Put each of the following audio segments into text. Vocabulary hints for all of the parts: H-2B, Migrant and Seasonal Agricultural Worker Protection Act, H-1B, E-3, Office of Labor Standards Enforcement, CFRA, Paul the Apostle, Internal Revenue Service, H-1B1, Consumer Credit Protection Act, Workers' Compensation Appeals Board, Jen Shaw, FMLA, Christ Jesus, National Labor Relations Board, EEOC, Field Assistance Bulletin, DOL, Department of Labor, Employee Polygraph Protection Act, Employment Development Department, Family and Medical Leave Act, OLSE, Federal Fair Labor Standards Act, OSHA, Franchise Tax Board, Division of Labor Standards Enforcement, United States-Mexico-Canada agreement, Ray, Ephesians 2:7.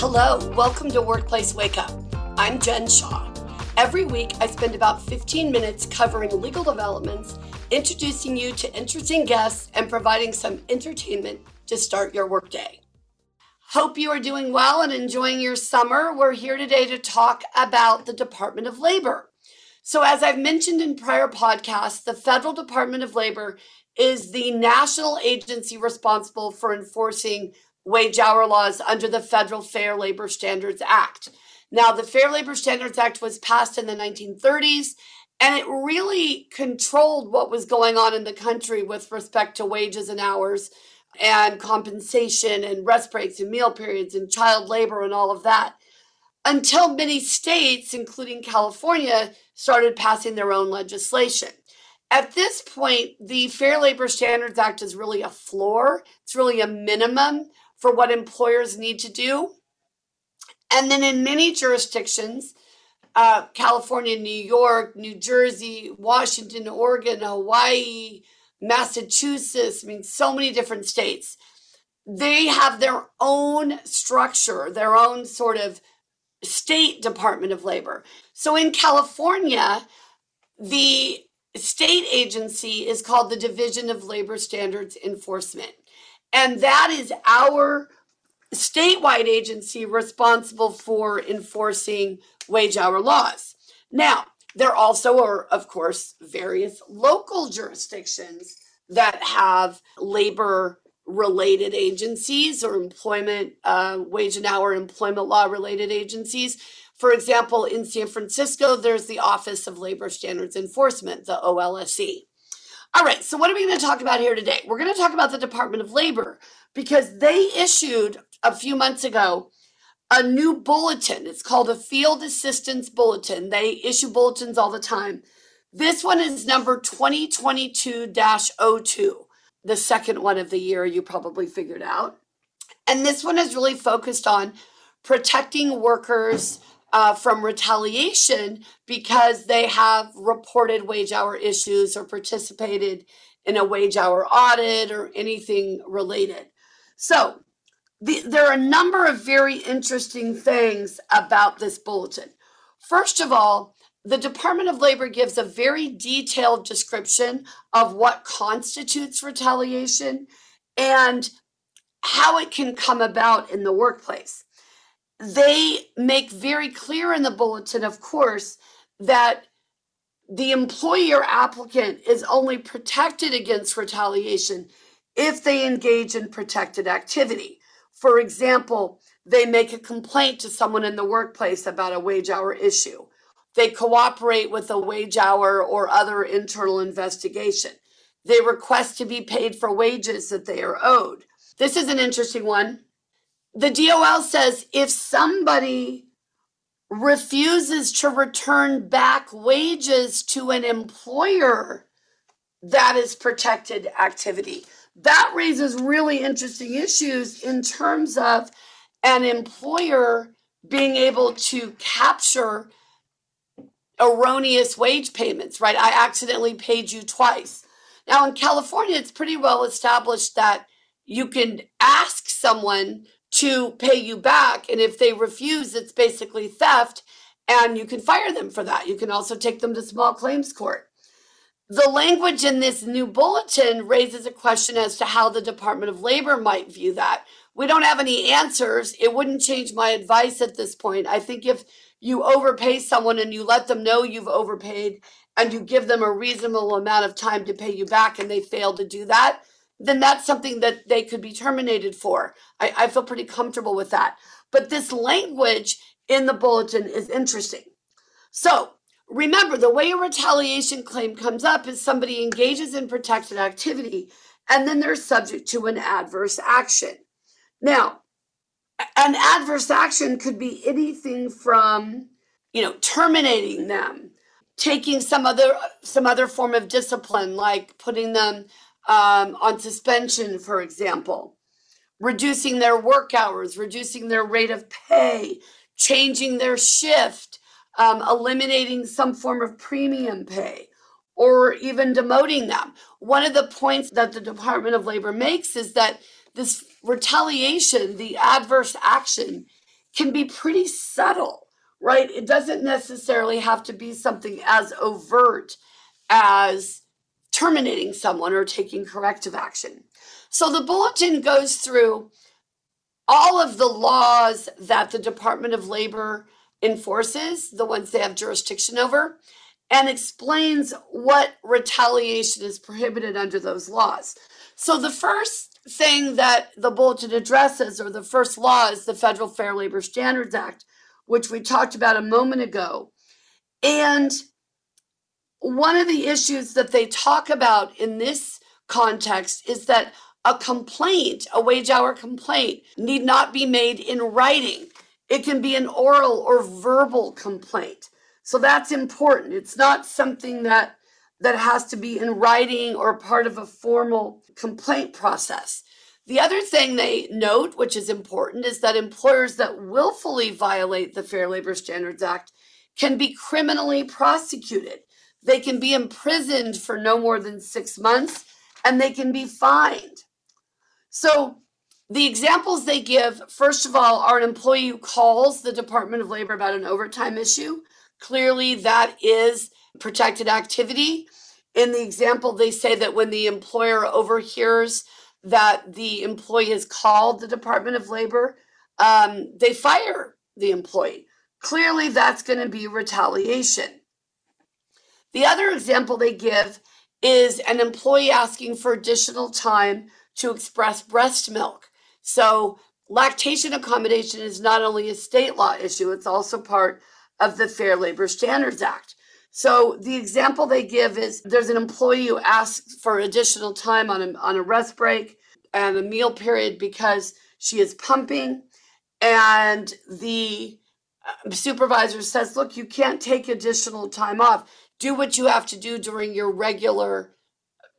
Hello, welcome to Workplace Wake Up. I'm Jen Shaw. Every week, I spend about 15 minutes covering legal developments, introducing you to interesting guests, and providing some entertainment to start your workday. Hope you are doing well and enjoying your summer. We're here today to talk about the Department of Labor. So as I've mentioned in prior podcasts, the Federal Department of Labor is the national agency responsible for enforcing wage hour laws under the Federal Fair Labor Standards Act. Now, the Fair Labor Standards Act was passed in the 1930s, and it really controlled what was going on in the country with respect to wages and hours and compensation and rest breaks and meal periods and child labor and all of that, until many states, including California, started passing their own legislation. At this point, the Fair Labor Standards Act is really a floor. It's really a minimum for what employers need to do. And then in many jurisdictions, California, New York, New Jersey, Washington, Oregon, Hawaii, Massachusetts, so many different states, they have their own structure, their own sort of state Department of Labor. So in California, the state agency is called the Division of Labor Standards Enforcement. And that is our statewide agency responsible for enforcing wage hour laws. Now, there also are, of course, various local jurisdictions that have labor-related agencies or employment, wage and hour employment law-related agencies. For example, in San Francisco, there's the Office of Labor Standards Enforcement, the OLSE. All right, so what are we going to talk about here today? We're going to talk about the Department of Labor because they issued a few months ago a new bulletin. It's called a Field Assistance Bulletin. They issue bulletins all the time. This one is number 2022-02, the second one of the year, you probably figured out. And this one is really focused on protecting workers from retaliation because they have reported wage hour issues or participated in a wage hour audit or anything related. So there are a number of very interesting things about this bulletin. First of all, the Department of Labor gives a very detailed description of what constitutes retaliation and how it can come about in the workplace. They make very clear in the bulletin, of course, that the employer applicant is only protected against retaliation if they engage in protected activity. For example, they make a complaint to someone in the workplace about a wage hour issue. They cooperate with a wage hour or other internal investigation. They request to be paid for wages that they are owed. This is an interesting one. The DOL says if somebody refuses to return back wages to an employer, that is protected activity. That raises really interesting issues in terms of an employer being able to capture erroneous wage payments, right? I accidentally paid you twice. Now, in California, it's pretty well established that you can ask someone to pay you back, and if they refuse, it's basically theft, and you can fire them for that. You can also take them to small claims court. The language in this new bulletin raises a question as to how the Department of Labor might view that. We don't have any answers. It wouldn't change my advice at this point. I think if you overpay someone and you let them know you've overpaid and you give them a reasonable amount of time to pay you back and they fail to do that, then that's something that they could be terminated for. I feel pretty comfortable with that. But this language in the bulletin is interesting. So, remember, the way a retaliation claim comes up is somebody engages in protected activity, and then they're subject to an adverse action. Now, an adverse action could be anything from, terminating them, taking some other form of discipline, like putting them on suspension, for example, reducing their work hours, reducing their rate of pay, changing their shift, eliminating some form of premium pay, or even demoting them. One of the points that the Department of Labor makes is that this retaliation, the adverse action, can be pretty subtle, right? It doesn't necessarily have to be something as overt as terminating someone or taking corrective action. So the bulletin goes through all of the laws that the Department of Labor enforces, the ones they have jurisdiction over, and explains what retaliation is prohibited under those laws. So the first thing that the bulletin addresses, or the first law, is the Federal Fair Labor Standards Act, which we talked about a moment ago. And one of the issues that they talk about in this context is that a complaint, a wage hour complaint, need not be made in writing. It can be an oral or verbal complaint. So that's important. It's not something that has to be in writing or part of a formal complaint process. The other thing they note, which is important, is that employers that willfully violate the Fair Labor Standards Act can be criminally prosecuted. They can be imprisoned for no more than 6 months, and they can be fined. So the examples they give, first of all, are an employee who calls the Department of Labor about an overtime issue. Clearly, that is protected activity. In the example, they say that when the employer overhears that the employee has called the Department of Labor, they fire the employee. Clearly, that's going to be retaliation. The other example they give is an employee asking for additional time to express breast milk. So lactation accommodation is not only a state law issue, it's also part of the Fair Labor Standards Act. So the example they give is there's an employee who asks for additional time on a rest break and a meal period because she is pumping. And the supervisor says, look, you can't take additional time off. Do what you have to do during your regular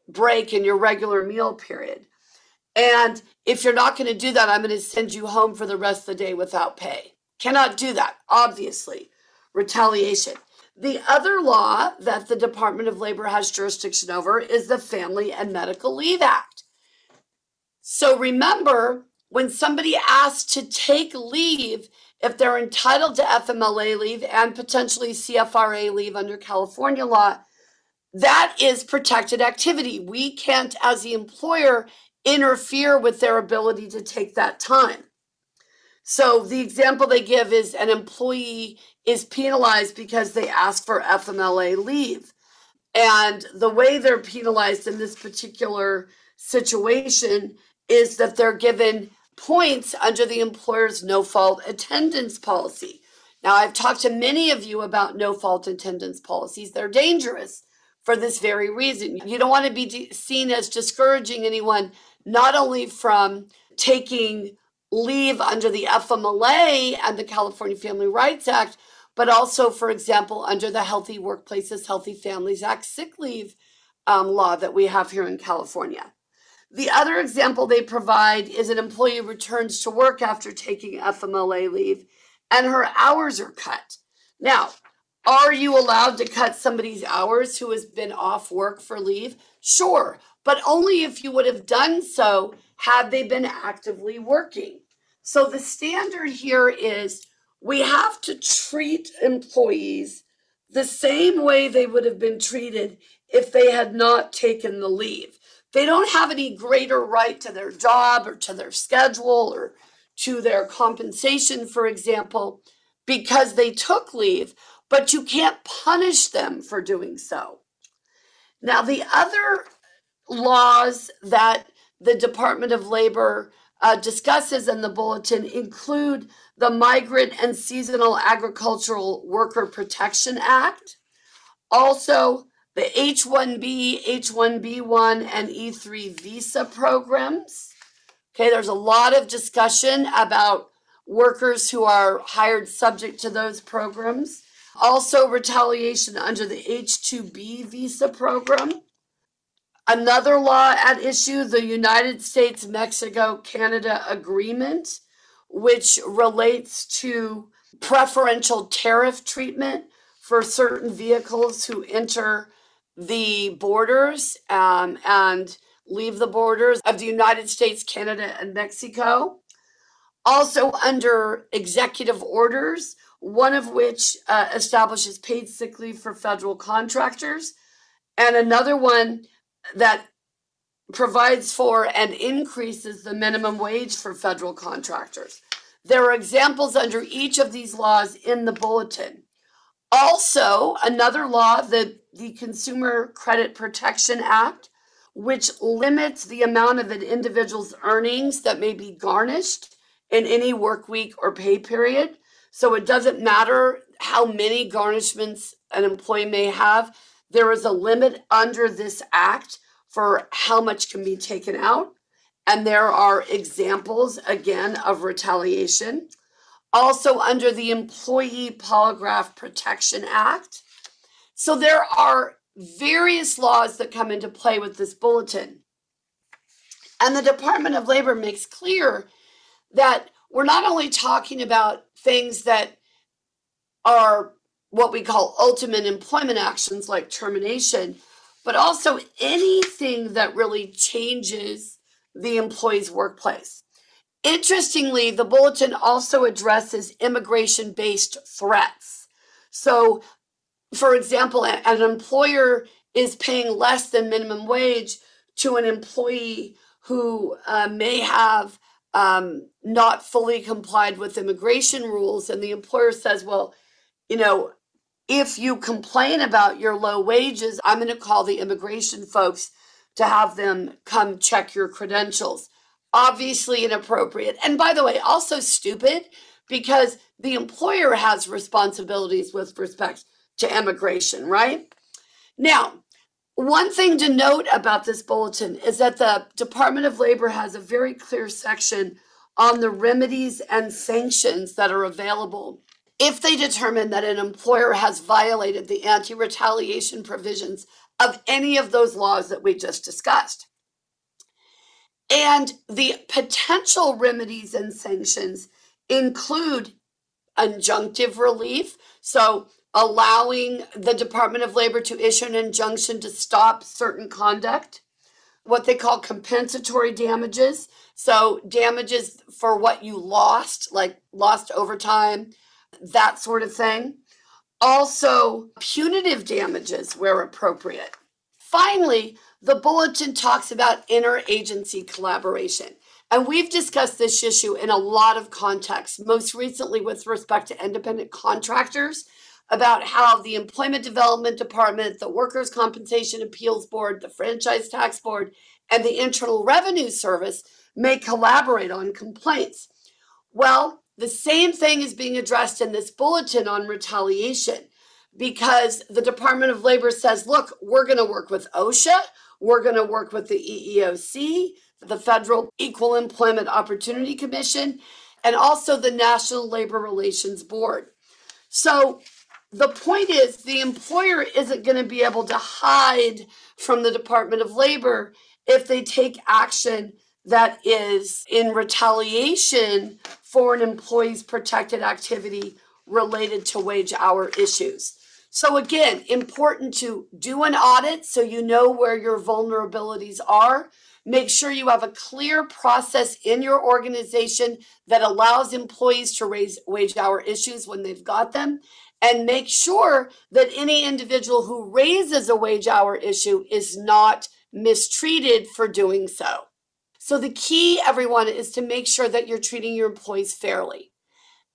break and your regular meal period. And if you're not going to do that, I'm going to send you home for the rest of the day without pay. Cannot do that, obviously. Retaliation. The other law that the Department of Labor has jurisdiction over is the Family and Medical Leave Act. So remember, when somebody asks to take leave, if they're entitled to FMLA leave and potentially CFRA leave under California law, that is protected activity. We can't, as the employer, interfere with their ability to take that time. So the example they give is an employee is penalized because they ask for FMLA leave. And the way they're penalized in this particular situation is that they're given points under the employer's no-fault attendance policy. Now, I've talked to many of you about no-fault attendance policies. They're dangerous for this very reason. You don't want to be seen as discouraging anyone, not only from taking leave under the FMLA and the California Family Rights Act, but also, for example, under the Healthy Workplaces, Healthy Families Act sick leave law that we have here in California. The other example they provide is an employee returns to work after taking FMLA leave and her hours are cut. Now, are you allowed to cut somebody's hours who has been off work for leave? Sure, but only if you would have done so had they been actively working. So the standard here is we have to treat employees the same way they would have been treated if they had not taken the leave. They don't have any greater right to their job or to their schedule or to their compensation, for example, because they took leave, but you can't punish them for doing so. Now, the other laws that the Department of Labor discusses in the bulletin include the Migrant and Seasonal Agricultural Worker Protection Act, also the H-1B, H-1B1, and E-3 visa programs. Okay, there's a lot of discussion about workers who are hired subject to those programs. Also, retaliation under the H-2B visa program. Another law at issue, the United States-Mexico-Canada agreement, which relates to preferential tariff treatment for certain vehicles who enter the borders and leave the borders of the United States, Canada, and Mexico. Also under executive orders, one of which establishes paid sick leave for federal contractors, and another one that provides for and increases the minimum wage for federal contractors. There are examples under each of these laws in the bulletin. Also, another law, the Consumer Credit Protection Act, which limits the amount of an individual's earnings that may be garnished in any work week or pay period. So it doesn't matter how many garnishments an employee may have. There is a limit under this act for how much can be taken out. And there are examples, again, of retaliation. Also under the Employee Polygraph Protection Act. So there are various laws that come into play with this bulletin. And the Department of Labor makes clear that we're not only talking about things that are what we call ultimate employment actions like termination, but also anything that really changes the employee's workplace. Interestingly, the bulletin also addresses immigration-based threats. So, for example, an employer is paying less than minimum wage to an employee who may have not fully complied with immigration rules, and the employer says, well, you know, if you complain about your low wages, I'm going to call the immigration folks to have them come check your credentials. Obviously inappropriate. And by the way, also stupid, because the employer has responsibilities with respect to immigration, right? Now, one thing to note about this bulletin is that the Department of Labor has a very clear section on the remedies and sanctions that are available if they determine that an employer has violated the anti-retaliation provisions of any of those laws that we just discussed. And the potential remedies and sanctions include injunctive relief. So allowing the Department of Labor to issue an injunction to stop certain conduct, what they call compensatory damages. So damages for what you lost, like lost overtime, that sort of thing. Also punitive damages where appropriate. Finally, the bulletin talks about interagency collaboration. And we've discussed this issue in a lot of contexts, most recently with respect to independent contractors, about how the Employment Development Department, the Workers' Compensation Appeals Board, the Franchise Tax Board, and the Internal Revenue Service may collaborate on complaints. Well, the same thing is being addressed in this bulletin on retaliation, because the Department of Labor says, look, we're going to work with OSHA, we're going to work with the EEOC, the Federal Equal Employment Opportunity Commission, and also the National Labor Relations Board. So the point is, the employer isn't going to be able to hide from the Department of Labor if they take action that is in retaliation for an employee's protected activity related to wage hour issues. So again, important to do an audit so you know where your vulnerabilities are. Make sure you have a clear process in your organization that allows employees to raise wage hour issues when they've got them. And make sure that any individual who raises a wage hour issue is not mistreated for doing so. So the key, everyone, is to make sure that you're treating your employees fairly.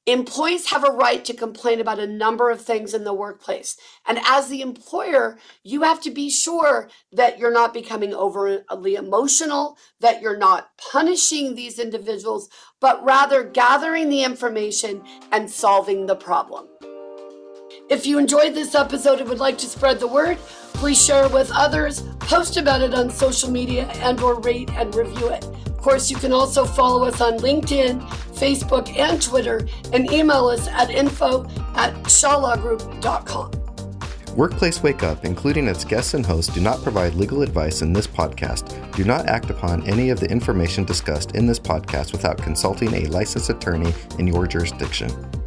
Employees have a right to complain about a number of things in the workplace. And as the employer, you have to be sure that you're not becoming overly emotional, that you're not punishing these individuals, but rather gathering the information and solving the problem. If you enjoyed this episode and would like to spread the word, please share it with others, post about it on social media, and/or rate and review it. Of course, you can also follow us on LinkedIn, Facebook, and Twitter, and email us at info@shawlawgroup.com. Workplace Wake Up, including its guests and hosts, do not provide legal advice in this podcast. Do not act upon any of the information discussed in this podcast without consulting a licensed attorney in your jurisdiction.